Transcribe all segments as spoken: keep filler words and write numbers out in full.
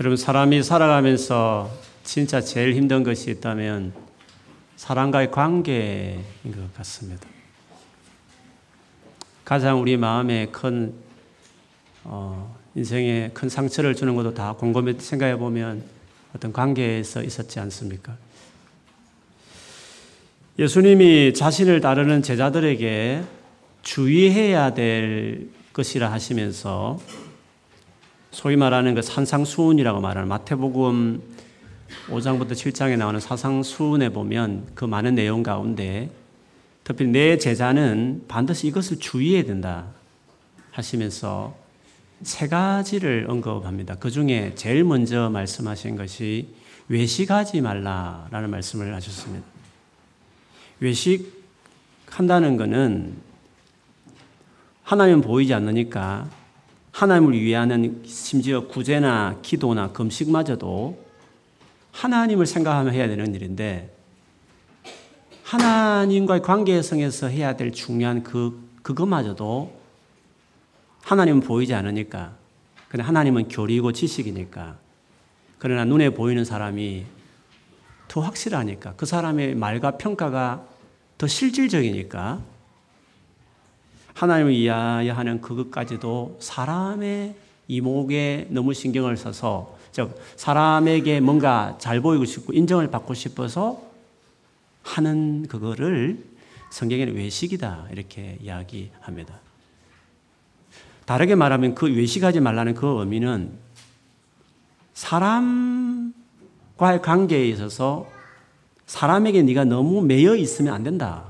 여러분, 사람이 살아가면서 진짜 제일 힘든 것이 있다면 사람과의 관계인 것 같습니다. 가장 우리 마음에 큰 어, 인생에 큰 상처를 주는 것도 다 곰곰이 생각해 보면 어떤 관계에서 있었지 않습니까? 예수님이 자신을 따르는 제자들에게 주의해야 될 것이라 하시면서 소위 말하는 그 산상수훈이라고 말하는 마태복음 오 장부터 칠 장에 나오는 산상수훈에 보면 그 많은 내용 가운데 특히 내 제자는 반드시 이것을 주의해야 된다 하시면서 세 가지를 언급합니다. 그 중에 제일 먼저 말씀하신 것이 외식하지 말라라는 말씀을 하셨습니다. 외식한다는 것은 하나님은 보이지 않으니까 하나님을 위하는 심지어 구제나 기도나 금식마저도 하나님을 생각하며 해야 되는 일인데 하나님과의 관계성에서 해야 될 중요한 그, 그것마저도 하나님은 보이지 않으니까 그런데 하나님은 교리고 지식이니까 그러나 눈에 보이는 사람이 더 확실하니까 그 사람의 말과 평가가 더 실질적이니까 하나님을 이해하여 하는 그것까지도 사람의 이목에 너무 신경을 써서 즉 사람에게 뭔가 잘 보이고 싶고 인정을 받고 싶어서 하는 그거를 성경에는 외식이다 이렇게 이야기합니다. 다르게 말하면 그 외식하지 말라는 그 의미는 사람과의 관계에 있어서 사람에게 네가 너무 매여 있으면 안 된다.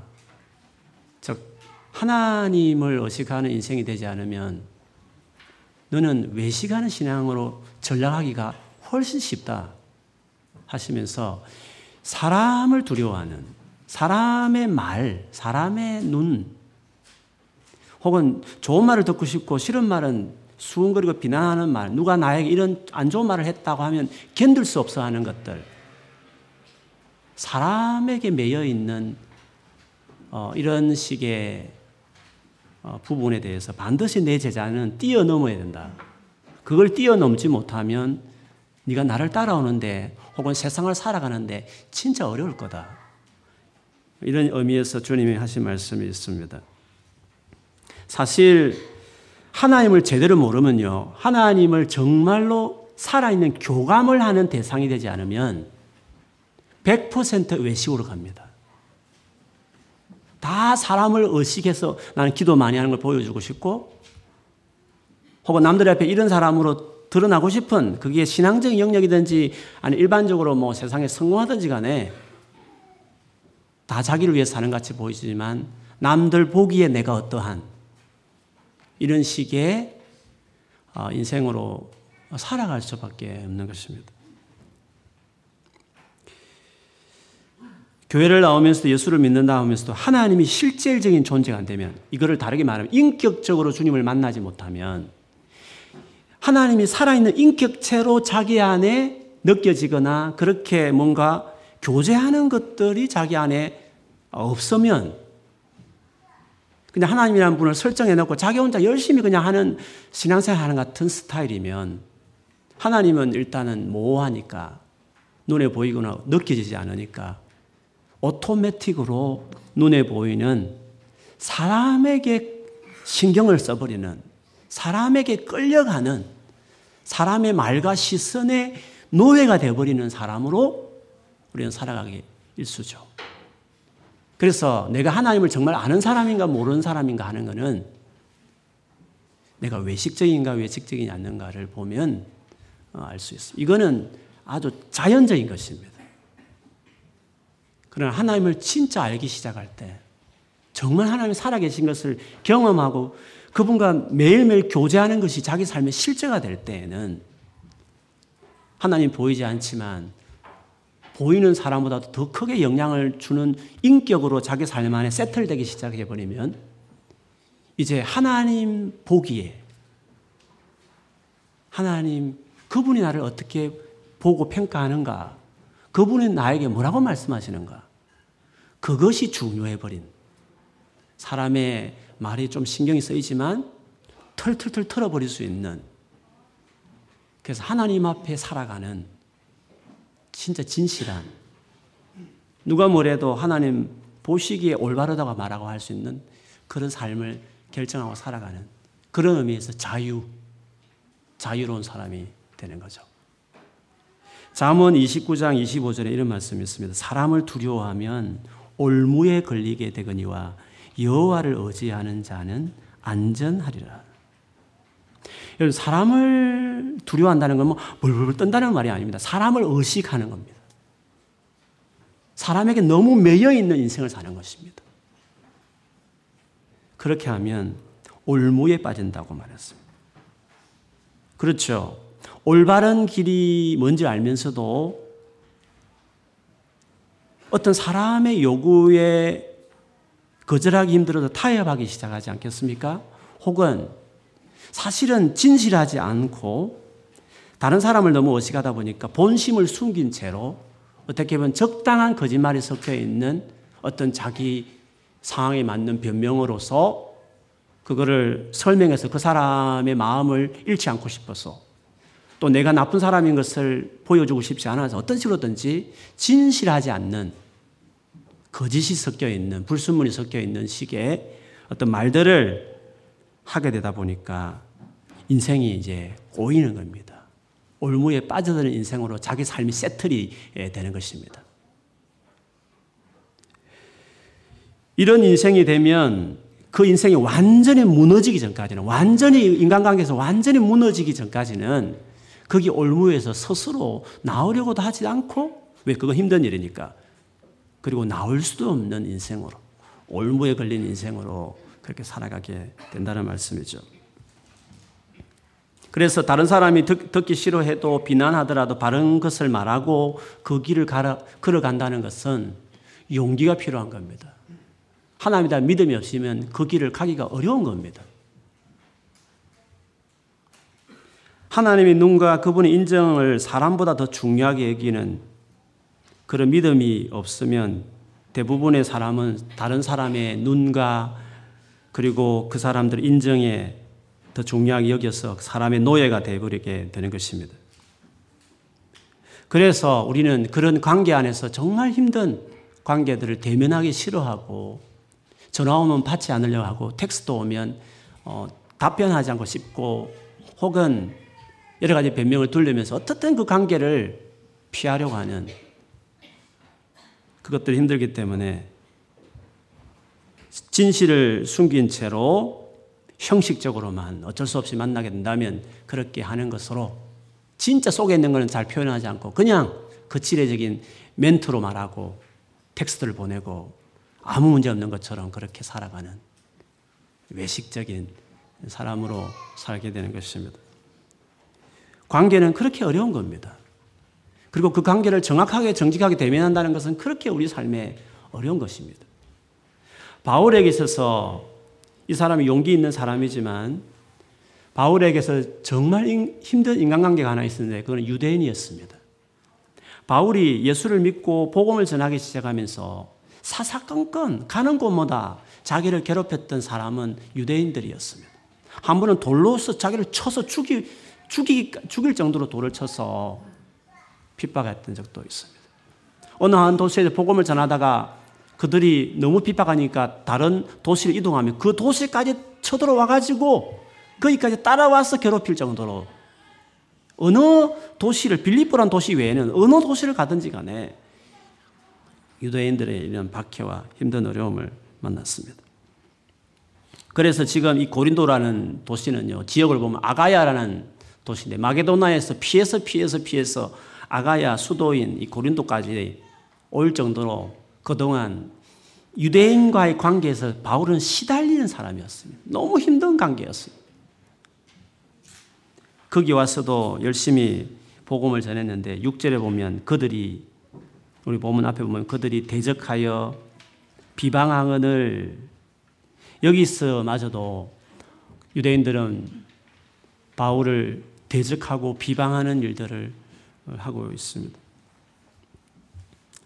즉 하나님을 의식하는 인생이 되지 않으면 너는 외식하는 신앙으로 전락하기가 훨씬 쉽다 하시면서 사람을 두려워하는 사람의 말, 사람의 눈 혹은 좋은 말을 듣고 싶고 싫은 말은 수군거리고 비난하는 말, 누가 나에게 이런 안 좋은 말을 했다고 하면 견딜 수 없어 하는 것들 사람에게 매여 있는 어, 이런 식의 어, 부분에 대해서 반드시 내 제자는 뛰어넘어야 된다. 그걸 뛰어넘지 못하면 네가 나를 따라오는데 혹은 세상을 살아가는데 진짜 어려울 거다. 이런 의미에서 주님이 하신 말씀이 있습니다. 사실 하나님을 제대로 모르면요. 하나님을 정말로 살아있는 교감을 하는 대상이 되지 않으면 백 퍼센트 외식으로 갑니다. 다 사람을 의식해서 나는 기도 많이 하는 걸 보여주고 싶고 혹은 남들 앞에 이런 사람으로 드러나고 싶은 그게 신앙적인 영역이든지 아니 일반적으로 뭐 세상에 성공하든지 간에 다 자기를 위해 사는 것 같이 보이지만 남들 보기에 내가 어떠한 이런 식의 인생으로 살아갈 수밖에 없는 것입니다. 교회를 나오면서도 예수를 믿는다 하면서도 하나님이 실질적인 존재가 안 되면 이거를 다르게 말하면 인격적으로 주님을 만나지 못하면 하나님이 살아있는 인격체로 자기 안에 느껴지거나 그렇게 뭔가 교제하는 것들이 자기 안에 없으면 그냥 하나님이라는 분을 설정해놓고 자기 혼자 열심히 그냥 하는 신앙생활 하는 같은 스타일이면 하나님은 일단은 모호하니까 눈에 보이거나 느껴지지 않으니까 오토매틱으로 눈에 보이는 사람에게 신경을 써버리는 사람에게 끌려가는 사람의 말과 시선의 노예가 되어버리는 사람으로 우리는 살아가기 일쑤죠. 그래서 내가 하나님을 정말 아는 사람인가 모르는 사람인가 하는 것은 내가 외식적인가 외식적이지 않는가를 보면 알 수 있습니다. 이거는 아주 자연적인 것입니다. 그러나 하나님을 진짜 알기 시작할 때 정말 하나님이 살아계신 것을 경험하고 그분과 매일매일 교제하는 것이 자기 삶의 실제가 될 때에는 하나님 보이지 않지만 보이는 사람보다도 더 크게 영향을 주는 인격으로 자기 삶 안에 세틀되기 시작해버리면 이제 하나님 보기에 하나님 그분이 나를 어떻게 보고 평가하는가 그분은 나에게 뭐라고 말씀하시는가? 그것이 중요해버린 사람의 말이 좀 신경이 쓰이지만 털털털 털어버릴 수 있는 그래서 하나님 앞에 살아가는 진짜 진실한, 누가 뭐래도 하나님 보시기에 올바르다고 말하고 할 수 있는 그런 삶을 결정하고 살아가는 그런 의미에서 자유, 자유로운 사람이 되는 거죠. 잠언 이십구 장 이십오 절에 이런 말씀이 있습니다. 사람을 두려워하면 올무에 걸리게 되거니와 여호와를 의지하는 자는 안전하리라. 여러분, 사람을 두려워한다는 건 뭐 벌벌 떤다는 말이 아닙니다. 사람을 의식하는 겁니다. 사람에게 너무 매여 있는 인생을 사는 것입니다. 그렇게 하면 올무에 빠진다고 말했습니다. 그렇죠. 올바른 길이 뭔지 알면서도 어떤 사람의 요구에 거절하기 힘들어도 타협하기 시작하지 않겠습니까? 혹은 사실은 진실하지 않고 다른 사람을 너무 의식하다 보니까 본심을 숨긴 채로 어떻게 보면 적당한 거짓말이 섞여 있는 어떤 자기 상황에 맞는 변명으로서 그거를 설명해서 그 사람의 마음을 잃지 않고 싶어서, 또 내가 나쁜 사람인 것을 보여주고 싶지 않아서 어떤 식으로든지 진실하지 않는, 거짓이 섞여 있는, 불순물이 섞여 있는 식의 어떤 말들을 하게 되다 보니까 인생이 이제 꼬이는 겁니다. 올무에 빠져드는 인생으로 자기 삶이 세틀이 되는 것입니다. 이런 인생이 되면 그 인생이 완전히 무너지기 전까지는, 완전히 인간관계에서 완전히 무너지기 전까지는 거기 올무에서 스스로 나오려고도 하지 않고, 왜? 그건 힘든 일이니까. 그리고 나올 수도 없는 인생으로, 올무에 걸린 인생으로 그렇게 살아가게 된다는 말씀이죠. 그래서 다른 사람이 듣, 듣기 싫어해도 비난하더라도 바른 것을 말하고 그 길을 가라, 걸어간다는 것은 용기가 필요한 겁니다. 하나님이다 믿음이 없으면 그 길을 가기가 어려운 겁니다. 하나님의 눈과 그분의 인정을 사람보다 더 중요하게 여기는 그런 믿음이 없으면 대부분의 사람은 다른 사람의 눈과 그리고 그 사람들의 인정에 더 중요하게 여겨서 사람의 노예가 되어버리게 되는 것입니다. 그래서 우리는 그런 관계 안에서 정말 힘든 관계들을 대면하기 싫어하고, 전화 오면 받지 않으려고 하고, 텍스트 오면 어, 답변하지 않고 싶고, 혹은 여러 가지 변명을 돌리면서 어떻든 그 관계를 피하려고 하는 그것들이 힘들기 때문에 진실을 숨긴 채로 형식적으로만 어쩔 수 없이 만나게 된다면 그렇게 하는 것으로, 진짜 속에 있는 것은 잘 표현하지 않고 그냥 거칠어적인 멘트로 말하고 텍스트를 보내고 아무 문제 없는 것처럼 그렇게 살아가는 외식적인 사람으로 살게 되는 것입니다. 관계는 그렇게 어려운 겁니다. 그리고 그 관계를 정확하게 정직하게 대면한다는 것은 그렇게 우리 삶에 어려운 것입니다. 바울에게 있어서 이 사람이 용기 있는 사람이지만 바울에게서 정말 힘든 인간관계가 하나 있었는데 그건 유대인이었습니다. 바울이 예수를 믿고 복음을 전하기 시작하면서 사사건건 가는 곳마다 자기를 괴롭혔던 사람은 유대인들이었습니다. 한 번은 돌로서 자기를 쳐서 죽이 죽이, 죽일 정도로 돌을 쳐서 핍박했던 적도 있습니다. 어느 한 도시에서 복음을 전하다가 그들이 너무 핍박하니까 다른 도시를 이동하면 그 도시까지 쳐들어와가지고 거기까지 따라와서 괴롭힐 정도로, 어느 도시를, 빌립보라는 도시 외에는 어느 도시를 가든지 간에 유대인들의 이런 박해와 힘든 어려움을 만났습니다. 그래서 지금 이 고린도라는 도시는요, 지역을 보면 아가야라는 도시인데 마게도나에서 피해서 피해서 피해서 아가야 수도인 이 고린도까지 올 정도로 그동안 유대인과의 관계에서 바울은 시달리는 사람이었습니다. 너무 힘든 관계였습니다. 거기 와서도 열심히 복음을 전했는데 육 절에 보면 그들이, 우리 본문 앞에 보면 그들이 대적하여 비방하거늘, 여기서마저도 유대인들은 바울을 대적하고 비방하는 일들을 하고 있습니다.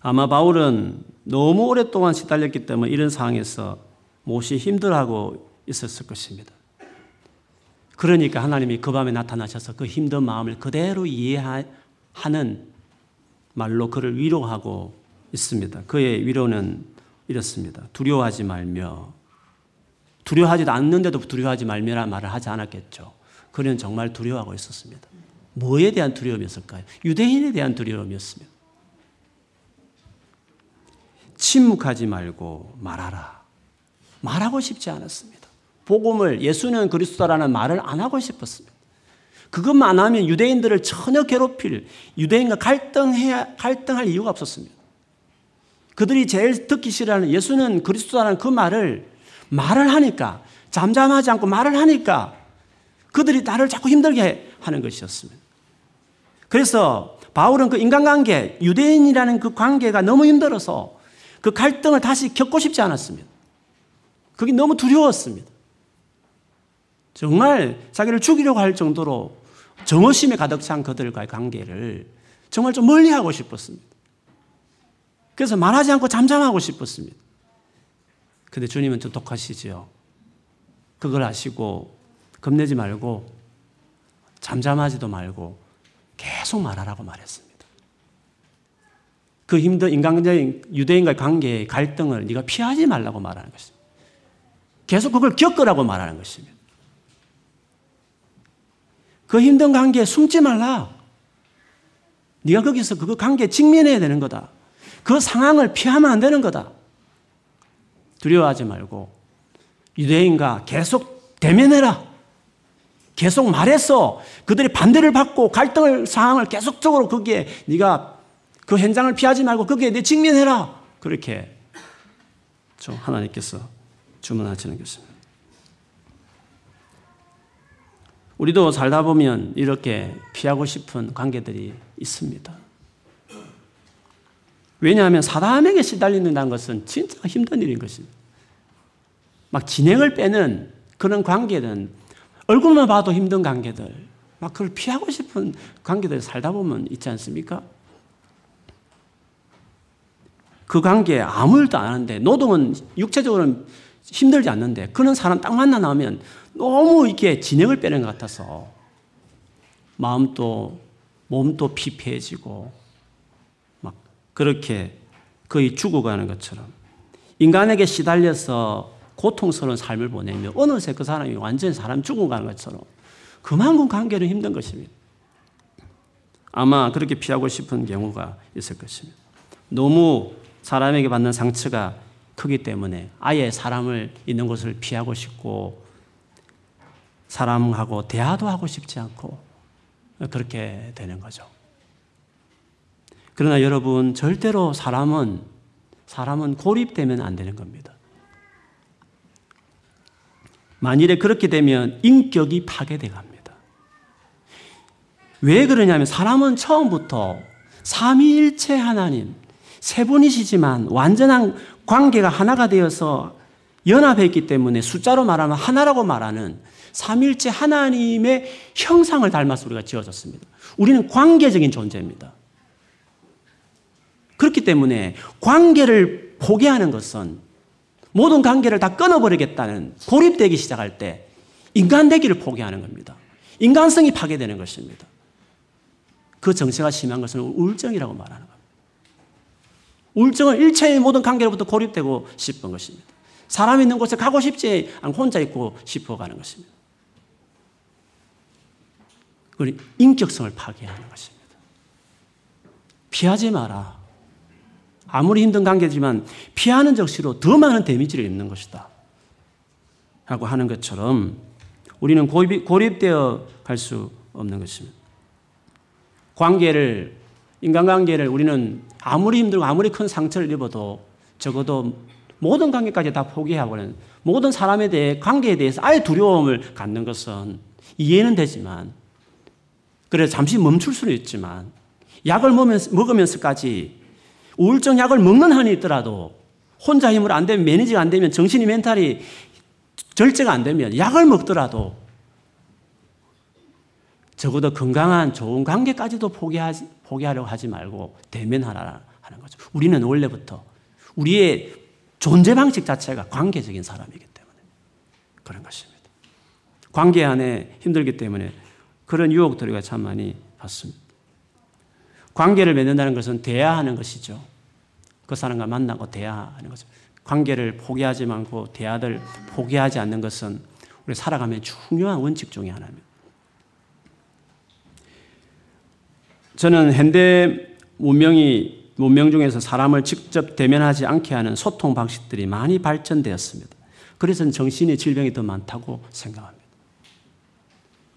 아마 바울은 너무 오랫동안 시달렸기 때문에 이런 상황에서 몹시 힘들어하고 있었을 것입니다. 그러니까 하나님이 그 밤에 나타나셔서 그 힘든 마음을 그대로 이해하는 말로 그를 위로하고 있습니다. 그의 위로는 이렇습니다. 두려워하지 말며, 두려워하지도 않는데도 두려워하지 말며라는 말을 하지 않았겠죠. 그는 정말 두려워하고 있었습니다. 뭐에 대한 두려움이었을까요? 유대인에 대한 두려움이었습니다. 침묵하지 말고 말하라. 말하고 싶지 않았습니다. 복음을, 예수는 그리스도라는 말을 안 하고 싶었습니다. 그것만 하면 유대인들을 전혀 괴롭힐, 유대인과 갈등해야, 갈등할 이유가 없었습니다. 그들이 제일 듣기 싫어하는 예수는 그리스도라는 그 말을 말을 하니까, 잠잠하지 않고 말을 하니까 그들이 나를 자꾸 힘들게 하는 것이었습니다. 그래서 바울은 그 인간관계, 유대인이라는 그 관계가 너무 힘들어서 그 갈등을 다시 겪고 싶지 않았습니다. 그게 너무 두려웠습니다. 정말 자기를 죽이려고 할 정도로 정오심에 가득 찬 그들과의 관계를 정말 좀 멀리하고 싶었습니다. 그래서 말하지 않고 잠잠하고 싶었습니다. 그런데 주님은 좀 독하시지요. 그걸 아시고 겁내지 말고 잠잠하지도 말고 계속 말하라고 말했습니다. 그 힘든 인간적인 유대인과의 관계의 갈등을 네가 피하지 말라고 말하는 것입니다. 계속 그걸 겪으라고 말하는 것입니다. 그 힘든 관계에 숨지 말라. 네가 거기서 그 관계에 직면해야 되는 거다. 그 상황을 피하면 안 되는 거다. 두려워하지 말고 유대인과 계속 대면해라. 계속 말해서 그들이 반대를 받고 갈등을 상황을 계속적으로 거기에 네가 그 현장을 피하지 말고 거기에 네 직면해라. 그렇게 좀 하나님께서 주문하시는 것입니다. 우리도 살다 보면 이렇게 피하고 싶은 관계들이 있습니다. 왜냐하면 사람에게 시달린다는 것은 진짜 힘든 일인 것입니다. 막 진행을 빼는 그런 관계는 얼굴만 봐도 힘든 관계들, 막 그걸 피하고 싶은 관계들 살다 보면 있지 않습니까? 그 관계에 아무 일도 안 하는데, 노동은 육체적으로는 힘들지 않는데 그런 사람 딱 만나 나오면 너무 이렇게 진행을 빼는 것 같아서 마음도 몸도 피폐해지고 막 그렇게 거의 죽어가는 것처럼 인간에게 시달려서 고통스러운 삶을 보내며 어느새 그 사람이 완전히 사람 죽어가는 것처럼 그만큼 관계는 힘든 것입니다. 아마 그렇게 피하고 싶은 경우가 있을 것입니다. 너무 사람에게 받는 상처가 크기 때문에 아예 사람을 있는 곳을 피하고 싶고 사람하고 대화도 하고 싶지 않고 그렇게 되는 거죠. 그러나 여러분, 절대로 사람은 사람은 고립되면 안 되는 겁니다. 만일에 그렇게 되면 인격이 파괴돼 갑니다. 왜 그러냐면 사람은 처음부터 삼위일체 하나님, 세 분이시지만 완전한 관계가 하나가 되어서 연합했기 때문에 숫자로 말하면 하나라고 말하는 삼위일체 하나님의 형상을 닮아서 우리가 지어졌습니다. 우리는 관계적인 존재입니다. 그렇기 때문에 관계를 포기하는 것은 모든 관계를 다 끊어버리겠다는, 고립되기 시작할 때 인간되기를 포기하는 겁니다. 인간성이 파괴되는 것입니다. 그 정체가 심한 것은 우울증이라고 말하는 겁니다. 우울증은 일체의 모든 관계로부터 고립되고 싶은 것입니다. 사람 있는 곳에 가고 싶지 않고 혼자 있고 싶어가는 것입니다. 그리고 인격성을 파괴하는 것입니다. 피하지 마라. 아무리 힘든 관계지만 피하는 적시로 더 많은 데미지를 입는 것이다 라고 하는 것처럼 우리는 고립, 고립되어 갈 수 없는 것입니다. 관계를, 인간관계를 우리는 아무리 힘들고 아무리 큰 상처를 입어도 적어도 모든 관계까지 다 포기하고는, 모든 사람에 대해 관계에 대해서 아예 두려움을 갖는 것은 이해는 되지만, 그래서 잠시 멈출 수는 있지만 약을 먹으면서까지, 우울증 약을 먹는 한이 있더라도 혼자 힘을 안 되면, 매니지가 안 되면, 정신이 멘탈이 절제가 안 되면 약을 먹더라도 적어도 건강한 좋은 관계까지도 포기하지, 포기하려고 하지 말고 대면하라 하는 거죠. 우리는 원래부터 우리의 존재 방식 자체가 관계적인 사람이기 때문에 그런 것입니다. 관계 안에 힘들기 때문에 그런 유혹들을 참 많이 받습니다. 관계를 맺는다는 것은 대화하는 것이죠. 그 사람과 만나고 대화하는 것이죠. 관계를 포기하지 않고 대화를 포기하지 않는 것은 우리 살아가면 중요한 원칙 중에 하나입니다. 저는 현대 문명이, 문명 중에서 사람을 직접 대면하지 않게 하는 소통 방식들이 많이 발전되었습니다. 그래서 정신의 질병이 더 많다고 생각합니다.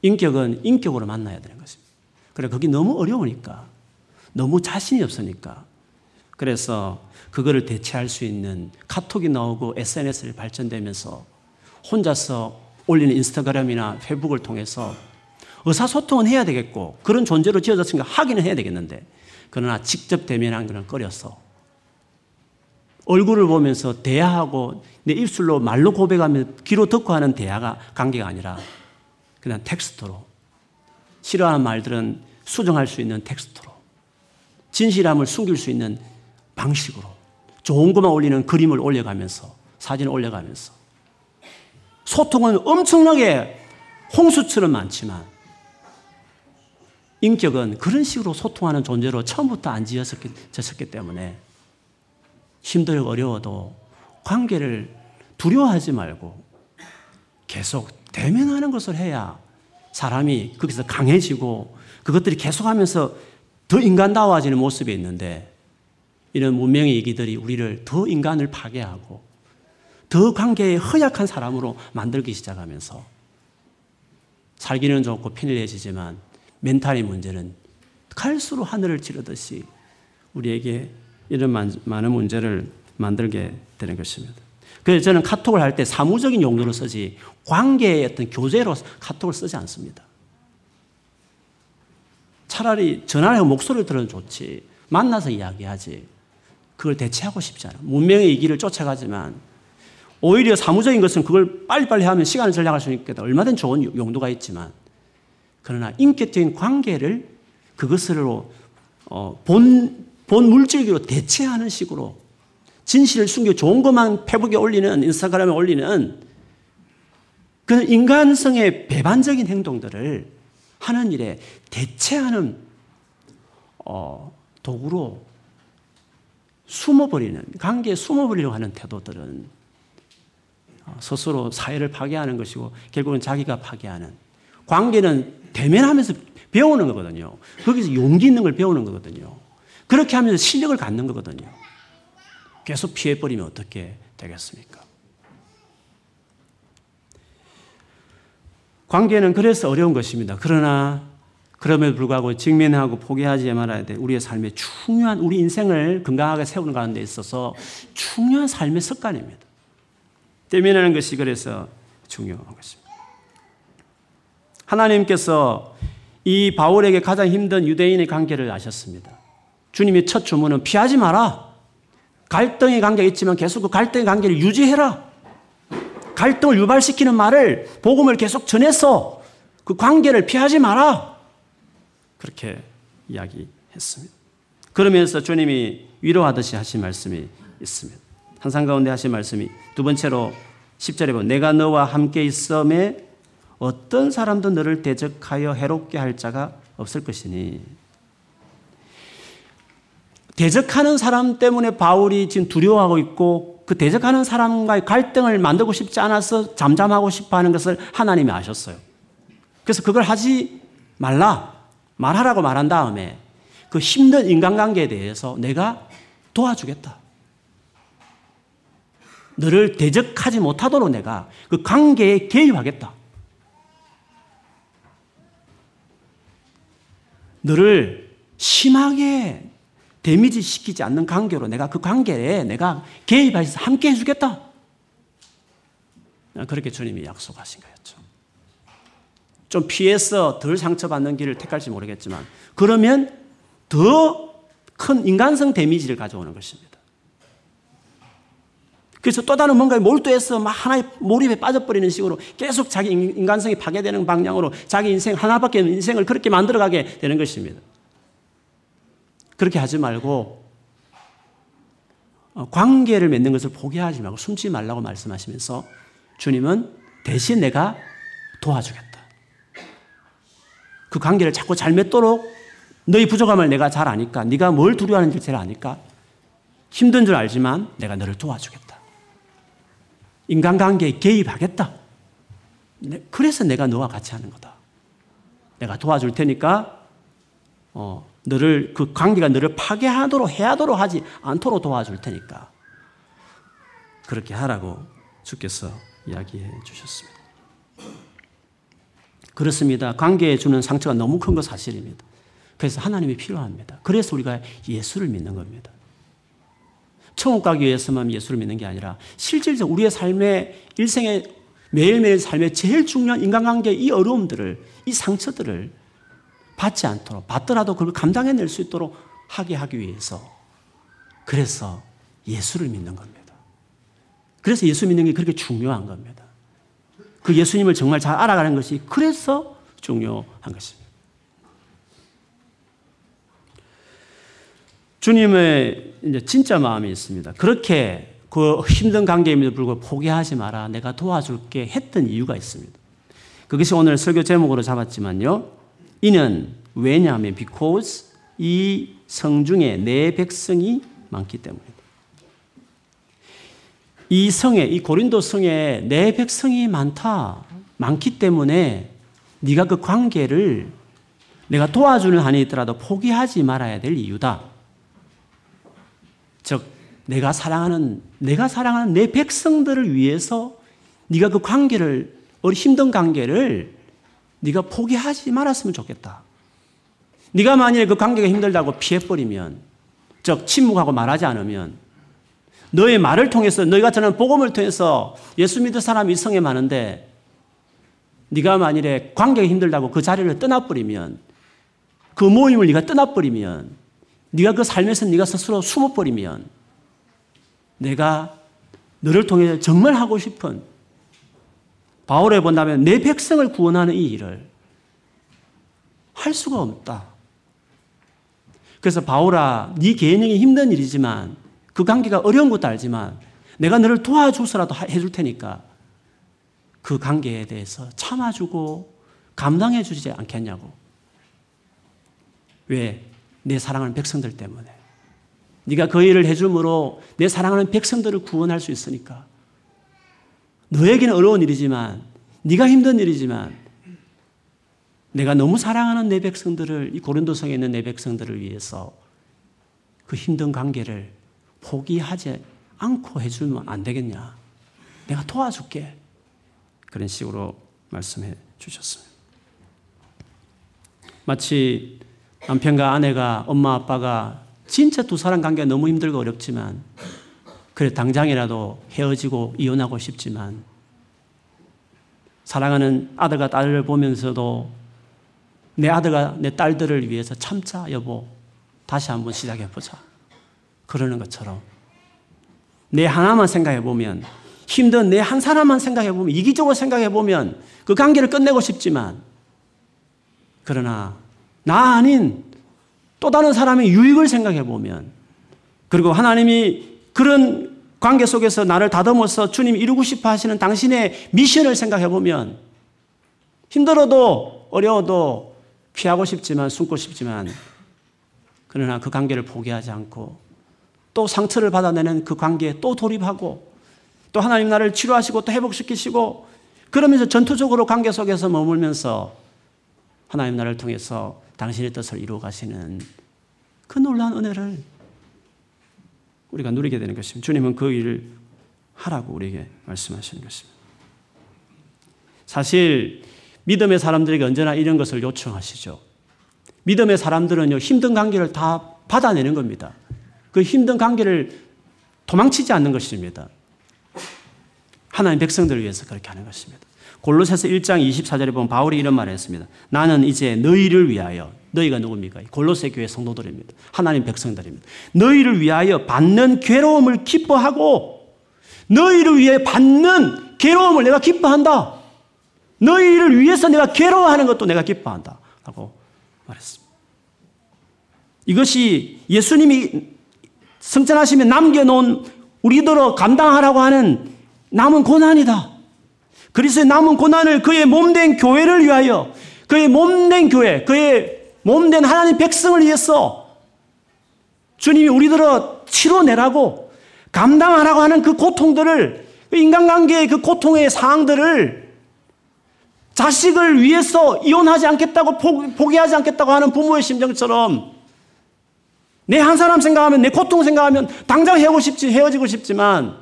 인격은 인격으로 만나야 되는 것입니다. 그래, 그게 너무 어려우니까, 너무 자신이 없으니까. 그래서 그거를 대체할 수 있는 카톡이 나오고 에스엔에스를 발전되면서 혼자서 올리는 인스타그램이나 페북을 통해서 의사소통은 해야 되겠고 그런 존재로 지어졌으니까 하기는 해야 되겠는데, 그러나 직접 대면하는 것은 꺼려서 얼굴을 보면서 대화하고 내 입술로 말로 고백하면서 귀로 듣고 하는 대화가 관계가 아니라 그냥 텍스트로, 싫어하는 말들은 수정할 수 있는 텍스트로, 진실함을 숨길 수 있는 방식으로, 좋은 것만 올리는 그림을 올려가면서, 사진을 올려가면서. 소통은 엄청나게 홍수처럼 많지만 인격은 그런 식으로 소통하는 존재로 처음부터 안 지어졌기 때문에 힘들고 어려워도 관계를 두려워하지 말고 계속 대면하는 것을 해야 사람이 거기서 강해지고 그것들이 계속하면서 더 인간다워지는 모습이 있는데, 이런 문명의 얘기들이 우리를 더 인간을 파괴하고 더 관계에 허약한 사람으로 만들기 시작하면서 살기는 좋고 편리해지지만 멘탈의 문제는 갈수록 하늘을 찌르듯이 우리에게 이런 많은 문제를 만들게 되는 것입니다. 그래서 저는 카톡을 할 때 사무적인 용도로 쓰지 관계의 어떤 교재로 카톡을 쓰지 않습니다. 차라리 전화를 목소리를 들으면 좋지 만나서 이야기하지 그걸 대체하고 싶지 않아. 문명의 이기를 쫓아가지만 오히려 사무적인 것은 그걸 빨리빨리 하면 시간을 절약할 수 있겠다. 얼마든 좋은 용도가 있지만, 그러나 인격적인 관계를 그것으로 어, 본, 본 물질기로 대체하는 식으로 진실을 숨기고 좋은 것만 페북에 올리는, 인스타그램에 올리는 그런 인간성의 배반적인 행동들을 하는 일에 대체하는 어, 도구로 숨어버리는, 관계에 숨어버리려고 하는 태도들은 스스로 사회를 파괴하는 것이고 결국은 자기가 파괴하는, 관계는 대면하면서 배우는 거거든요. 거기서 용기 있는 걸 배우는 거거든요. 그렇게 하면서 실력을 갖는 거거든요. 계속 피해버리면 어떻게 되겠습니까? 관계는 그래서 어려운 것입니다. 그러나 그럼에도 불구하고 직면하고 포기하지 말아야 돼. 우리의 삶의 중요한, 우리 인생을 건강하게 세우는 가운데 있어서 중요한 삶의 습관입니다. 대면하는 것이 그래서 중요한 것입니다. 하나님께서 이 바울에게 가장 힘든 유대인의 관계를 아셨습니다. 주님의 첫 주문은 피하지 마라. 갈등의 관계가 있지만 계속 그 갈등의 관계를 유지해라. 갈등을 유발시키는 말을, 복음을 계속 전해서 그 관계를 피하지 마라. 그렇게 이야기했습니다. 그러면서 주님이 위로하듯이 하신 말씀이 있습니다. 환상 가운데 하신 말씀이 두 번째로 십 절에 보면 내가 너와 함께 있음에 어떤 사람도 너를 대적하여 해롭게 할 자가 없을 것이니. 대적하는 사람 때문에 바울이 지금 두려워하고 있고 그 대적하는 사람과의 갈등을 만들고 싶지 않아서 잠잠하고 싶어하는 것을 하나님이 아셨어요. 그래서 그걸 하지 말라, 말하라고 말한 다음에 그 힘든 인간관계에 대해서 내가 도와주겠다. 너를 대적하지 못하도록 내가 그 관계에 개입하겠다. 너를 심하게 데미지시키지 않는 관계로 내가 그 관계에 내가 개입해서 함께 해주겠다. 그렇게 주님이 약속하신 거였죠. 좀 피해서 덜 상처받는 길을 택할지 모르겠지만 그러면 더 큰 인간성 데미지를 가져오는 것입니다. 그래서 또 다른 뭔가에 몰두해서 막 하나의 몰입에 빠져버리는 식으로 계속 자기 인간성이 파괴되는 방향으로 자기 인생 하나밖에 없는 인생을 그렇게 만들어가게 되는 것입니다. 그렇게 하지 말고 관계를 맺는 것을 포기하지 말고 숨지 말라고 말씀하시면서 주님은 대신 내가 도와주겠다. 그 관계를 자꾸 잘 맺도록 너희 부족함을 내가 잘 아니까, 네가 뭘 두려워하는지 잘 아니까, 힘든 줄 알지만 내가 너를 도와주겠다. 인간관계에 개입하겠다. 그래서 내가 너와 같이 하는 거다. 내가 도와줄 테니까 어, 너를, 그 관계가 너를 파괴하도록, 해하도록 하지 않도록 도와줄 테니까 그렇게 하라고 주께서 이야기해 주셨습니다. 그렇습니다. 관계에 주는 상처가 너무 큰 거 사실입니다. 그래서 하나님이 필요합니다. 그래서 우리가 예수를 믿는 겁니다. 천국 가기 위해서만 예수를 믿는 게 아니라 실질적으로 우리의 삶의, 일생의 매일매일 삶의 제일 중요한 인간관계의 이 어려움들을, 이 상처들을 받지 않도록, 받더라도 그걸 감당해낼 수 있도록 하게 하기 위해서, 그래서 예수를 믿는 겁니다. 그래서 예수 믿는 게 그렇게 중요한 겁니다. 그 예수님을 정말 잘 알아가는 것이 그래서 중요한 것입니다. 주님의 이제 진짜 마음이 있습니다. 그렇게 그 힘든 관계임에도 불구하고 포기하지 마라, 내가 도와줄게 했던 이유가 있습니다. 그것이 오늘 설교 제목으로 잡았지만요, 이는, 왜냐하면, because, 이 성중에 내 백성이 많기 때문이다. 이 성에, 이 고린도 성에 내 백성이 많다, 많기 때문에 네가 그 관계를 내가 도와주는 한이 있더라도 포기하지 말아야 될 이유다. 즉, 내가 사랑하는, 내가 사랑하는 내 백성들을 위해서 네가 그 관계를, 힘든 관계를 네가 포기하지 말았으면 좋겠다. 네가 만약에 그 관계가 힘들다고 피해버리면, 즉 침묵하고 말하지 않으면, 너의 말을 통해서, 너희가 전하는 복음을 통해서 예수 믿을 사람이 이 성에 많은데 네가 만일에 관계가 힘들다고 그 자리를 떠나버리면, 그 모임을 네가 떠나버리면, 네가 그 삶에서 네가 스스로 숨어버리면, 내가 너를 통해 정말 하고 싶은, 바울에 본다면 내 백성을 구원하는 이 일을 할 수가 없다. 그래서 바울아, 네 개인에게 힘든 일이지만, 그 관계가 어려운 것도 알지만, 내가 너를 도와줘서라도 해줄 테니까 그 관계에 대해서 참아주고 감당해 주지 않겠냐고. 왜? 내 사랑하는 백성들 때문에. 네가 그 일을 해줌으로 내 사랑하는 백성들을 구원할 수 있으니까. 너에게는 어려운 일이지만, 네가 힘든 일이지만, 내가 너무 사랑하는 내 백성들을, 이 고린도성에 있는 내 백성들을 위해서 그 힘든 관계를 포기하지 않고 해주면 안 되겠냐. 내가 도와줄게. 그런 식으로 말씀해 주셨습니다. 마치 남편과 아내가, 엄마 아빠가 진짜 두 사람 관계가 너무 힘들고 어렵지만, 그래 당장이라도 헤어지고 이혼하고 싶지만, 사랑하는 아들과 딸을 보면서도 내 아들과 내 딸들을 위해서 참자, 여보, 다시 한번 시작해보자, 그러는 것처럼 내 하나만 생각해보면, 힘든 내 한 사람만 생각해보면, 이기적으로 생각해보면 그 관계를 끝내고 싶지만, 그러나 나 아닌 또 다른 사람의 유익을 생각해보면, 그리고 하나님이 그런 관계 속에서 나를 다듬어서 주님이 이루고 싶어 하시는 당신의 미션을 생각해보면, 힘들어도 어려워도 피하고 싶지만, 숨고 싶지만, 그러나 그 관계를 포기하지 않고 또 상처를 받아내는 그 관계에 또 돌입하고, 또 하나님 나를 치료하시고 또 회복시키시고, 그러면서 전투적으로 관계 속에서 머물면서 하나님 나를 통해서 당신의 뜻을 이루어 가시는 그 놀라운 은혜를 우리가 누리게 되는 것입니다. 주님은 그 일을 하라고 우리에게 말씀하시는 것입니다. 사실 믿음의 사람들에게 언제나 이런 것을 요청하시죠. 믿음의 사람들은요, 힘든 관계를 다 받아내는 겁니다. 그 힘든 관계를 도망치지 않는 것입니다. 하나님 백성들을 위해서 그렇게 하는 것입니다. 골로새서 일 장 이십사 절에 보면 바울이 이런 말을 했습니다. 나는 이제 너희를 위하여, 너희가 누굽니까? 골로새 교회 성도들입니다. 하나님 백성들입니다. 너희를 위하여 받는 괴로움을 기뻐하고, 너희를 위해 받는 괴로움을 내가 기뻐한다. 너희를 위해서 내가 괴로워하는 것도 내가 기뻐한다. 라고 말했습니다. 이것이 예수님이 승천하시면 남겨놓은, 우리더러 감당하라고 하는 남은 고난이다. 그리스도의 남은 고난을 그의 몸된 교회를 위하여, 그의 몸된 교회, 그의 몸된 하나님 백성을 위해서 주님이 우리들어 치료내라고, 감당하라고 하는 그 고통들을, 인간관계의 그 고통의 사항들을, 자식을 위해서 이혼하지 않겠다고, 포기하지 않겠다고 하는 부모의 심정처럼, 내 한 사람 생각하면, 내 고통 생각하면 당장 헤어지고 싶지, 헤어지고 싶지만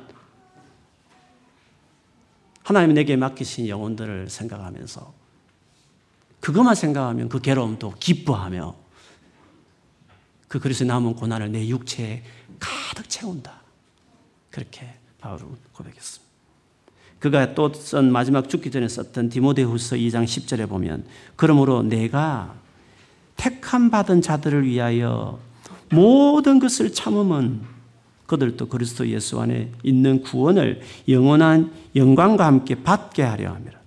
하나님이 내게 맡기신 영혼들을 생각하면서, 그것만 생각하면 그 괴로움도 기뻐하며 그 그리스도의 남은 고난을 내 육체에 가득 채운다. 그렇게 바울은 고백했습니다. 그가 또 쓴 마지막 죽기 전에 썼던 디모데후서 이 장 십 절에 보면, 그러므로 내가 택함 받은 자들을 위하여 모든 것을 참음은 그들도 그리스도 예수 안에 있는 구원을 영원한 영광과 함께 받게 하려 합니다.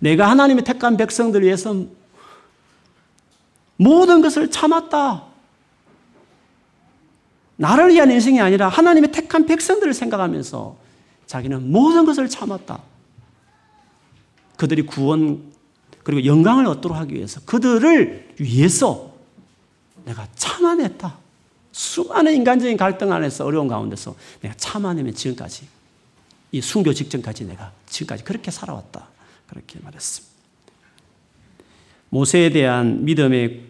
내가 하나님의 택한 백성들 위해서 모든 것을 참았다. 나를 위한 인생이 아니라 하나님의 택한 백성들을 생각하면서 자기는 모든 것을 참았다. 그들이 구원 그리고 영광을 얻도록 하기 위해서, 그들을 위해서 내가 참아냈다. 수많은 인간적인 갈등 안에서, 어려운 가운데서 내가 참아내면 지금까지, 이 순교 직전까지 내가 지금까지 그렇게 살아왔다. 그렇게 말했습니다. 모세에 대한 믿음의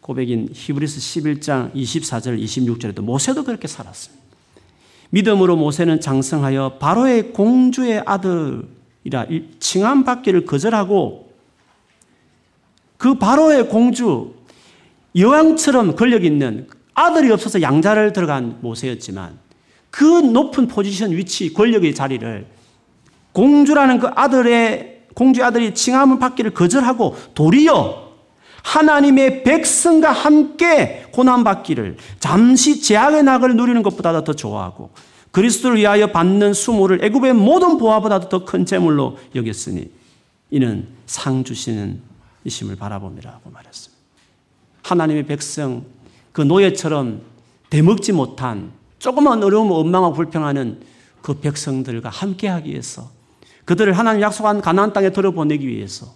고백인 히브리서 십일 장 이십사 절 이십육 절에도 모세도 그렇게 살았습니다. 믿음으로 모세는 장성하여 바로의 공주의 아들이라 칭함받기를 거절하고, 그 바로의 공주 여왕처럼 권력 있는, 아들이 없어서 양자를 들어간 모세였지만 그 높은 포지션, 위치, 권력의 자리를 공주라는 그 아들의, 공주의 아들이 칭함을 받기를 거절하고 도리어 하나님의 백성과 함께 고난받기를, 잠시 제약의 낙을 누리는 것보다 더 좋아하고 그리스도를 위하여 받는 수모를 애굽의 모든 보화보다도 더 큰 재물로 여겼으니 이는 상 주시는 이심을 바라봄이라고 말했습니다. 하나님의 백성, 그 노예처럼 대먹지 못한, 조그만 어려움을 원망하고 불평하는 그 백성들과 함께하기 위해서, 그들을 하나님 약속한 가나안 땅에 들어보내기 위해서,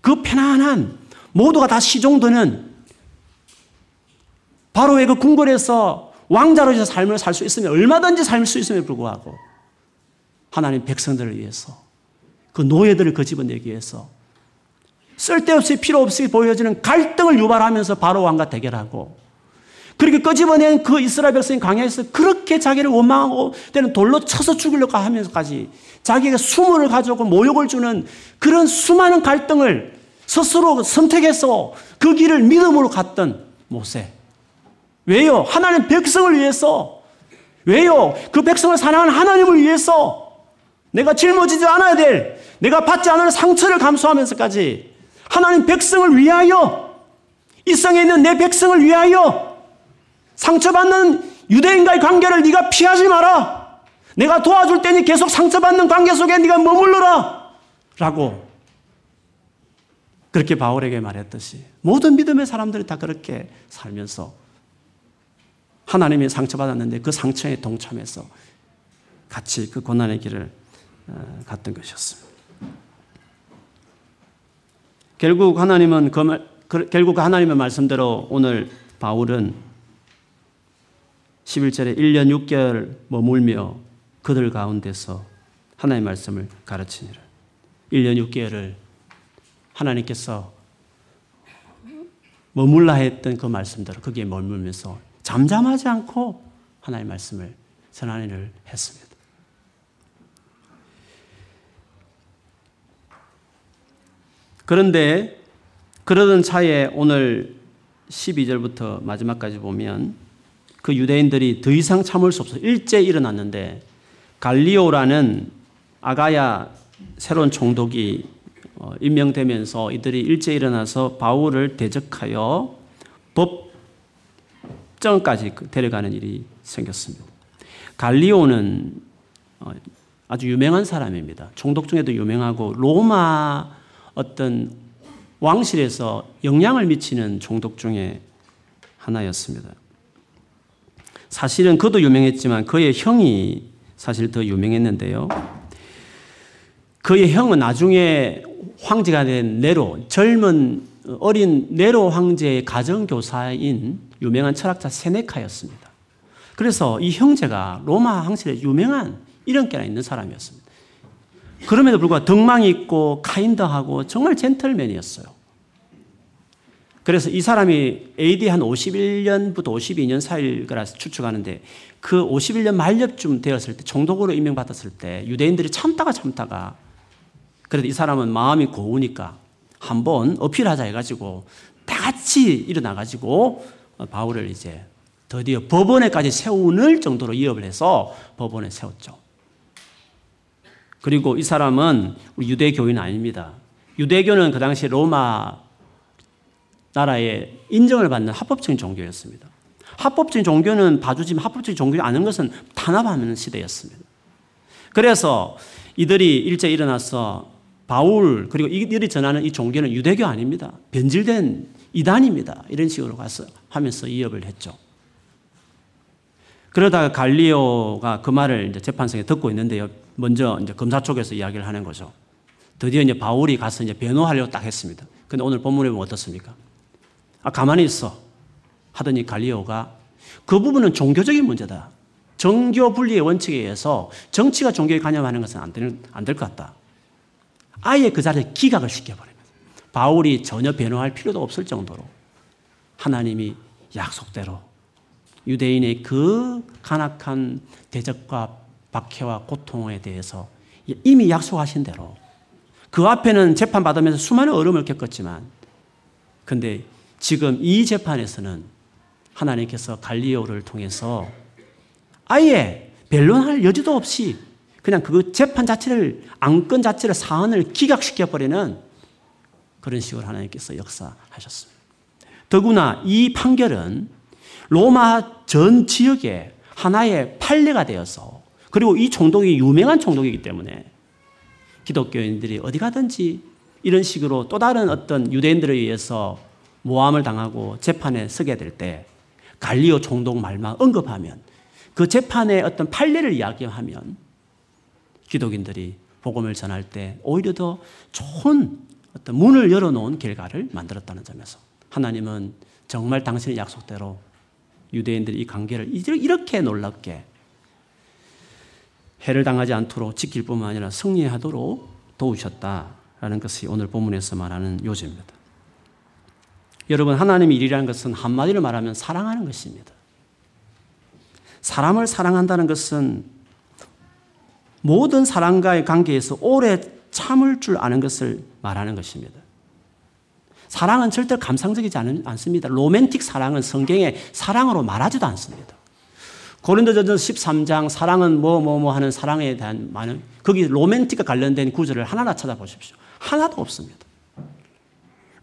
그 편안한, 모두가 다 시종되는 바로의 그 궁궐에서 왕자로서 삶을 살 수 있으면, 얼마든지 살 수 있음에 불구하고 하나님 백성들을 위해서, 그 노예들을 그 집어내기 위해서 쓸데없이 필요 없이 보여지는 갈등을 유발하면서 바로 왕과 대결하고, 그렇게 끄집어낸 그 이스라엘 백성이 광야에서 그렇게 자기를 원망하고 때는 돌로 쳐서 죽이려고 하면서까지 자기에게 수모를 가져오고 모욕을 주는 그런 수많은 갈등을 스스로 선택해서 그 길을 믿음으로 갔던 모세. 왜요? 하나님 백성을 위해서. 왜요? 그 백성을 사랑하는 하나님을 위해서 내가 짊어지지 않아야 될, 내가 받지 않을 상처를 감수하면서까지 하나님 백성을 위하여, 이 땅에 있는 내 백성을 위하여, 상처받는 유대인과의 관계를 네가 피하지 마라. 내가 도와줄 테니 계속 상처받는 관계 속에 네가 머물러라. 라고 그렇게 바울에게 말했듯이 모든 믿음의 사람들이 다 그렇게 살면서 하나님이 상처받았는데 그 상처에 동참해서 같이 그 고난의 길을 갔던 것이었습니다. 결국 하나님은 그 말, 그, 결국 하나님의 말씀대로 오늘 바울은 십일 절에 일 년 육 개월 머물며 그들 가운데서 하나님의 말씀을 가르치니라. 일 년 육 개월을 하나님께서 머물라 했던 그 말씀대로 거기에 머물면서 잠잠하지 않고 하나님의 말씀을 전하는 했습니다. 그런데 그러던 차에 오늘 십이 절부터 마지막까지 보면 그 유대인들이 더 이상 참을 수 없어 일제히 일어났는데, 갈리오라는 아가야 새로운 총독이 임명되면서 이들이 일제히 일어나서 바울을 대적하여 법정까지 데려가는 일이 생겼습니다. 갈리오는 아주 유명한 사람입니다. 총독 중에도 유명하고 로마 어떤 왕실에서 영향을 미치는 총독 중에 하나였습니다. 사실은 그도 유명했지만 그의 형이 사실 더 유명했는데요. 그의 형은 나중에 황제가 된 네로, 젊은 어린 네로 황제의 가정교사인 유명한 철학자 세네카였습니다. 그래서 이 형제가 로마 황실에 유명한 이름께나 있는 사람이었습니다. 그럼에도 불구하고 덕망이 있고 카인드하고 정말 젠틀맨이었어요. 그래서 이 사람이 에이디 한 오십일 년부터 오십이 년 사이일 거라 추측하는데, 그 오십일 년 만렵쯤 되었을 때, 총독으로 임명받았을 때 유대인들이 참다가 참다가 그래도 이 사람은 마음이 고우니까 한번 어필하자 해가지고 다 같이 일어나가지고 바울을 이제 드디어 법원에까지 세우는 정도로 위협을 해서 법원에 세웠죠. 그리고 이 사람은 우리 유대교인 아닙니다. 유대교는 그 당시 로마 나라에 인정을 받는 합법적인 종교였습니다. 합법적인 종교는 봐주지만 합법적인 종교가 아닌 것은 탄압하는 시대였습니다. 그래서 이들이 일제 일어나서 바울, 그리고 이들이 전하는 이 종교는 유대교 아닙니다. 변질된 이단입니다. 이런 식으로 가서 하면서 위협을 했죠. 그러다가 갈리오가 그 말을 이제 재판석에 듣고 있는데요. 먼저 이제 검사 쪽에서 이야기를 하는 거죠. 드디어 이제 바울이 가서 이제 변호하려고 딱 했습니다. 근데 오늘 본문에 보면 어떻습니까? 아, 가만히 있어. 하더니 갈리오가 그 부분은 종교적인 문제다. 정교 분리의 원칙에 의해서 정치가 종교에 간염하는 것은 안 될, 안 될 것 같다. 아예 그 자리에 기각을 시켜버립니다. 바울이 전혀 변호할 필요도 없을 정도로 하나님이 약속대로 유대인의 그 간악한 대적과 박해와 고통에 대해서 이미 약속하신 대로, 그 앞에는 재판받으면서 수많은 어려움을 겪었지만, 근데 지금 이 재판에서는 하나님께서 갈리오를 통해서 아예 변론할 여지도 없이 그냥 그 재판 자체를, 안건 자체를, 사안을 기각시켜버리는 그런 식으로 하나님께서 역사하셨습니다. 더구나 이 판결은 로마 전 지역에 하나의 판례가 되어서, 그리고 이 총독이 유명한 총독이기 때문에 기독교인들이 어디 가든지 이런 식으로 또 다른 어떤 유대인들에 의해서 모함을 당하고 재판에 서게 될 때 갈리오 총독 말만 언급하면, 그 재판의 어떤 판례를 이야기하면 기독인들이 복음을 전할 때 오히려 더 좋은 어떤 문을 열어놓은 결과를 만들었다는 점에서, 하나님은 정말 당신의 약속대로 유대인들이 이 관계를 이렇게 놀랍게 해를 당하지 않도록 지킬 뿐만 아니라 승리하도록 도우셨다라는 것이 오늘 본문에서 말하는 요지입니다. 여러분, 하나님의 일이라는 것은 한마디로 말하면 사랑하는 것입니다. 사람을 사랑한다는 것은 모든 사람과의 관계에서 오래 참을 줄 아는 것을 말하는 것입니다. 사랑은 절대 감상적이지 않습니다. 로맨틱 사랑은 성경에 사랑으로 말하지도 않습니다. 고린도전서 십삼 장 사랑은 뭐뭐뭐 뭐, 뭐 하는 사랑에 대한 많은, 거기 로맨틱과 관련된 구절을 하나하나 찾아보십시오. 하나도 없습니다.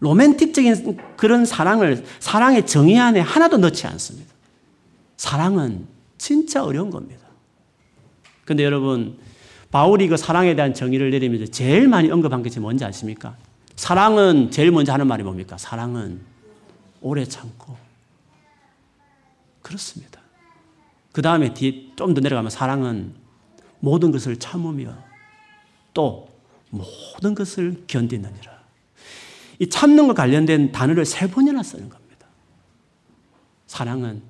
로맨틱적인 그런 사랑을 사랑의 정의 안에 하나도 넣지 않습니다. 사랑은 진짜 어려운 겁니다. 그런데 여러분, 바울이 그 사랑에 대한 정의를 내리면서 제일 많이 언급한 것이 뭔지 아십니까? 사랑은 제일 먼저 하는 말이 뭡니까? 사랑은 오래 참고. 그렇습니다. 그 다음에 뒤에 좀 더 내려가면 사랑은 모든 것을 참으며 또 모든 것을 견디느니라. 이 참는 것 관련된 단어를 세 번이나 쓰는 겁니다. 사랑은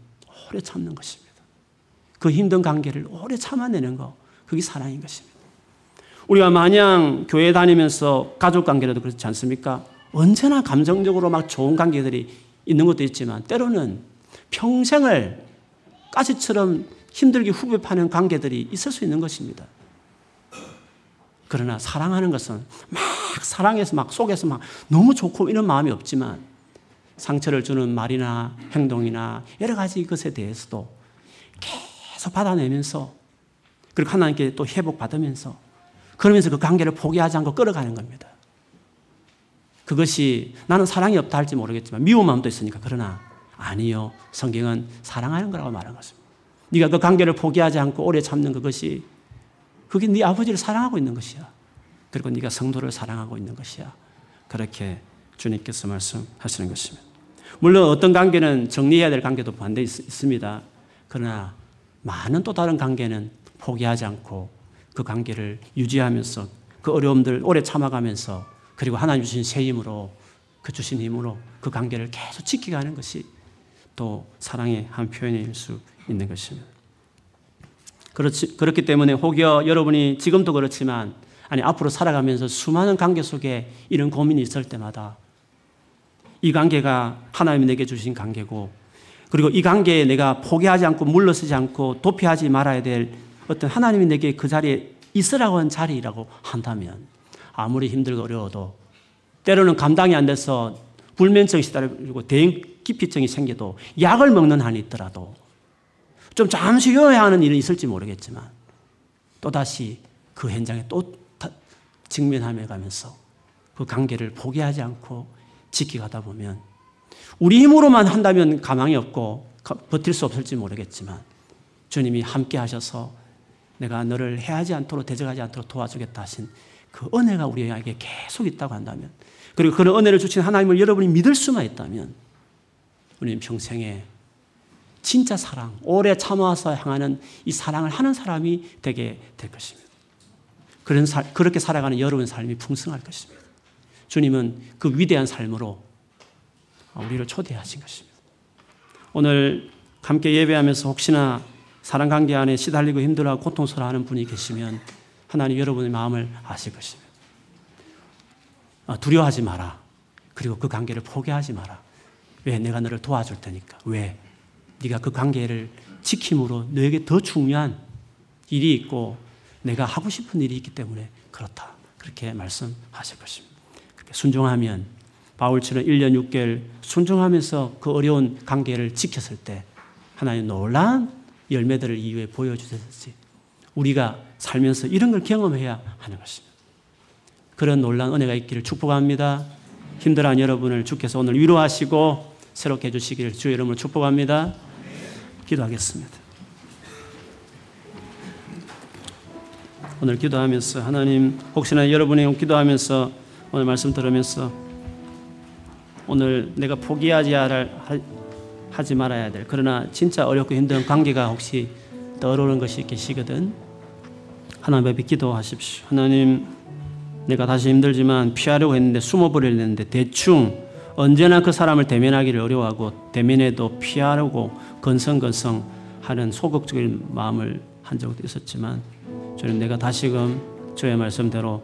오래 참는 것입니다. 그 힘든 관계를 오래 참아내는 것, 그게 사랑인 것입니다. 우리가 마냥 교회 다니면서 가족 관계라도 그렇지 않습니까? 언제나 감정적으로 막 좋은 관계들이 있는 것도 있지만, 때로는 평생을 가시처럼 힘들게 후벼 파는 관계들이 있을 수 있는 것입니다. 그러나 사랑하는 것은 막 사랑해서 막 속에서 막 너무 좋고 이런 마음이 없지만, 상처를 주는 말이나 행동이나 여러 가지 것에 대해서도 계속 받아내면서, 그리고 하나님께 또 회복받으면서, 그러면서 그 관계를 포기하지 않고 끌어가는 겁니다. 그것이 나는 사랑이 없다 할지 모르겠지만, 미운 마음도 있으니까. 그러나 아니요, 성경은 사랑하는 거라고 말한 것입니다. 네가 그 관계를 포기하지 않고 오래 참는 그것이, 그게 네 아버지를 사랑하고 있는 것이야. 그리고 네가 성도를 사랑하고 있는 것이야. 그렇게 주님께서 말씀하시는 것입니다. 물론 어떤 관계는 정리해야 될 관계도 반대 있습니다. 그러나 많은 또 다른 관계는 포기하지 않고 그 관계를 유지하면서, 그 어려움들 오래 참아가면서 그리고 하나님 주신 새 힘으로 그 주신 힘으로 그 관계를 계속 지켜가는 것이 또 사랑의 한 표현일 수 있는 것입니다. 그렇지, 그렇기 때문에 혹여 여러분이 지금도 그렇지만 아니 앞으로 살아가면서 수많은 관계 속에 이런 고민이 있을 때마다 이 관계가 하나님이 내게 주신 관계고 그리고 이 관계에 내가 포기하지 않고 물러서지 않고 도피하지 말아야 될 어떤 하나님이 내게 그 자리에 있으라고 한 자리라고 한다면 아무리 힘들고 어려워도 때로는 감당이 안 돼서 불면증이 시달리고 대인기피증이 생겨도 약을 먹는 한이 있더라도 좀 잠시 쉬어야 하는 일은 있을지 모르겠지만 또다시 그 현장에 또 직면하며 가면서 그 관계를 포기하지 않고 지켜가다 보면 우리 힘으로만 한다면 가망이 없고 버틸 수 없을지 모르겠지만 주님이 함께 하셔서 내가 너를 해하지 않도록 대적하지 않도록 도와주겠다 하신 그 은혜가 우리에게 계속 있다고 한다면 그리고 그런 은혜를 주신 하나님을 여러분이 믿을 수만 있다면 우리는 평생에 진짜 사랑, 오래 참아서 향하는 이 사랑을 하는 사람이 되게 될 것입니다. 그런 사, 그렇게 살아가는 여러분의 삶이 풍성할 것입니다. 주님은 그 위대한 삶으로 우리를 초대하신 것입니다. 오늘 함께 예배하면서 혹시나 사랑 관계 안에 시달리고 힘들어하고 고통스러워하는 분이 계시면 하나님 여러분의 마음을 아실 것입니다. 두려워하지 마라. 그리고 그 관계를 포기하지 마라. 왜? 내가 너를 도와줄 테니까. 왜? 네가 그 관계를 지킴으로 너에게 더 중요한 일이 있고 내가 하고 싶은 일이 있기 때문에 그렇다. 그렇게 말씀하실 것입니다. 그렇게 순종하면 바울처럼 일 년 육 개월 순종하면서 그 어려운 관계를 지켰을 때 하나님 놀라운 열매들을 이후에 보여주셨지 우리가 살면서 이런 걸 경험해야 하는 것입니다. 그런 놀라운 은혜가 있기를 축복합니다. 힘들어한 여러분을 주께서 오늘 위로하시고 새롭게 해주시기를 주의 이름으로 축복합니다. 기도하겠습니다. 오늘 기도하면서 하나님 혹시나 여러분이 기도하면서 오늘 말씀 들으면서 오늘 내가 포기하지 하지 말아야 될 그러나 진짜 어렵고 힘든 관계가 혹시 떠오르는 것이 계시거든 하나님 앞에 기도하십시오. 하나님 내가 다시 힘들지만 피하려고 했는데 숨어버리려 했는데 대충 언제나 그 사람을 대면하기를 어려워하고 대면해도 피하려고 건성건성 하는 소극적인 마음을 한 적도 있었지만 저는 내가 다시금 저의 말씀대로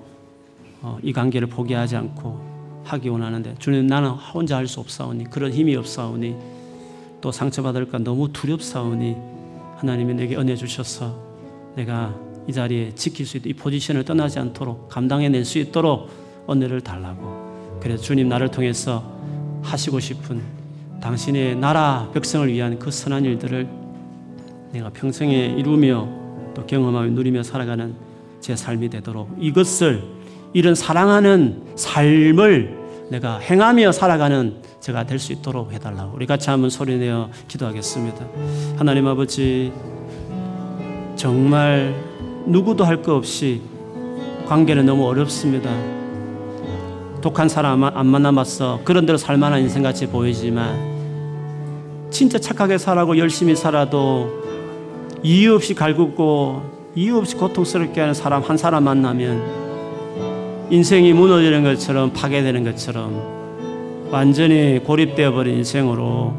이 관계를 포기하지 않고 하기 원하는데 주님 나는 혼자 할 수 없사오니 그런 힘이 없사오니 또 상처받을까 너무 두렵사오니 하나님이 내게 은혜 주셔서 내가 이 자리에 지킬 수 있도록 이 포지션을 떠나지 않도록 감당해낼 수 있도록 은혜를 달라고 그래서 주님 나를 통해서 하시고 싶은 당신의 나라 백성을 위한 그 선한 일들을 내가 평생에 이루며 또 경험하며 누리며 살아가는 제 삶이 되도록 이것을 이런 사랑하는 삶을 내가 행하며 살아가는 제가 될 수 있도록 해달라고 우리 같이 한번 소리내어 기도하겠습니다. 하나님 아버지 정말 누구도 할 것 없이 관계는 너무 어렵습니다. 독한 사람 안 만나봤어 그런 대로 살만한 인생같이 보이지만 진짜 착하게 살아고 열심히 살아도 이유 없이 갈굼고 이유 없이 고통스럽게 하는 사람 한 사람 만나면 인생이 무너지는 것처럼 파괴되는 것처럼 완전히 고립되어버린 인생으로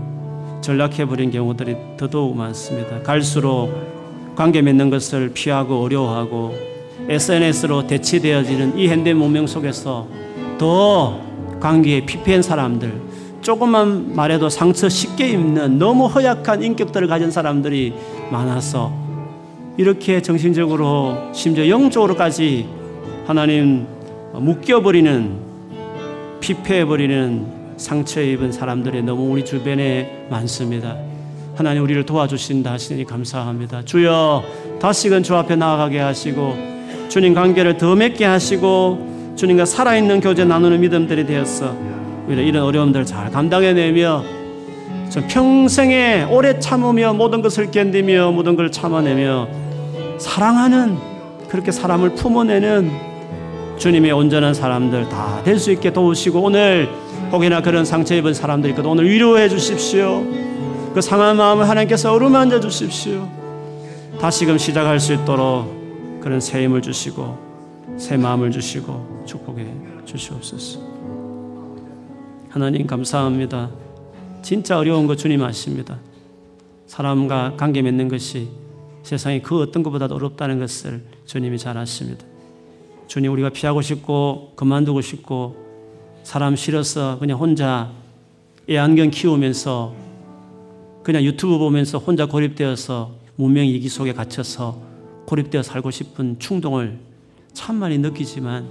전락해버린 경우들이 더더욱 많습니다. 갈수록 관계 맺는 것을 피하고 어려워하고 에스엔에스로 대체되어지는 이 현대 문명 속에서 더 관계에 피폐한 사람들 조금만 말해도 상처 쉽게 입는 너무 허약한 인격들을 가진 사람들이 많아서 이렇게 정신적으로 심지어 영적으로까지 하나님 묶여버리는 피폐해버리는 상처에 입은 사람들이 너무 우리 주변에 많습니다. 하나님 우리를 도와주신다 하시니 감사합니다. 주여 다시금 주 앞에 나아가게 하시고 주님 관계를 더 맺게 하시고 주님과 살아있는 교제 나누는 믿음들이 되었어 이런 어려움들 잘 감당해내며 저 평생에 오래 참으며 모든 것을 견디며 모든 걸 참아내며 사랑하는 그렇게 사람을 품어내는 주님의 온전한 사람들 다 될 수 있게 도우시고 오늘 혹이나 그런 상처 입은 사람들이 있거든 오늘 위로해 주십시오. 그 상한 마음을 하나님께서 어루만져 주십시오. 다시금 시작할 수 있도록 그런 새 힘을 주시고 새 마음을 주시고 축복해 주시옵소서. 하나님 감사합니다. 진짜 어려운 거 주님 아십니다. 사람과 관계 맺는 것이 세상에 그 어떤 것보다도 어렵다는 것을 주님이 잘 아십니다. 주님, 우리가 피하고 싶고 그만두고 싶고 사람 싫어서 그냥 혼자 애완견 키우면서 그냥 유튜브 보면서 혼자 고립되어서 문명 이기 속에 갇혀서 고립되어 살고 싶은 충동을 참 많이 느끼지만,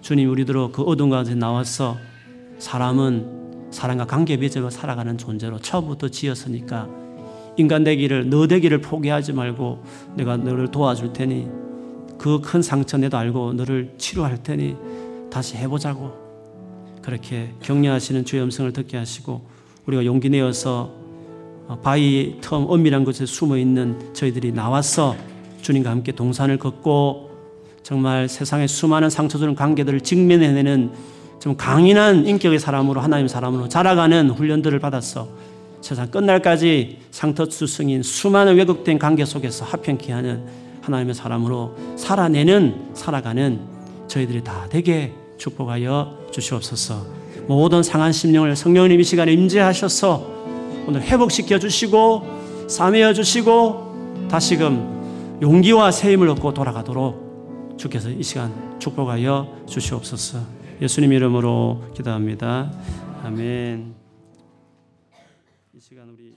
주님, 우리들로 그 어둠 가운데 나와서 사람은 사람과 관계 맺어 살아가는 존재로 처음부터 지었으니까 인간 되기를, 너 되기를 포기하지 말고 내가 너를 도와줄 테니, 그 큰 상처 내도 알고 너를 치료할 테니 다시 해보자고, 그렇게 격려하시는 주의 음성을 듣게 하시고, 우리가 용기 내어서 바위 틈 엄밀한 곳에 숨어있는 저희들이 나와서 주님과 함께 동산을 걷고 정말 세상의 수많은 상처 주는 관계들을 직면해내는 좀 강인한 인격의 사람으로, 하나님 사람으로 자라가는 훈련들을 받았어 세상 끝날까지 상처 수승인 수많은 왜곡된 관계 속에서 합평케 하는 하나님의 사람으로 살아내는, 살아가는 저희들이 다 되게 축복하여 주시옵소서. 모든 상한 심령을 성령님 이 시간에 임재하셔서 오늘 회복시켜 주시고 싸매어 주시고 다시금 용기와 새 힘을 얻고 돌아가도록 주께서 이 시간 축복하여 주시옵소서. 예수님 이름으로 기도합니다. 아멘. 이 시간 우리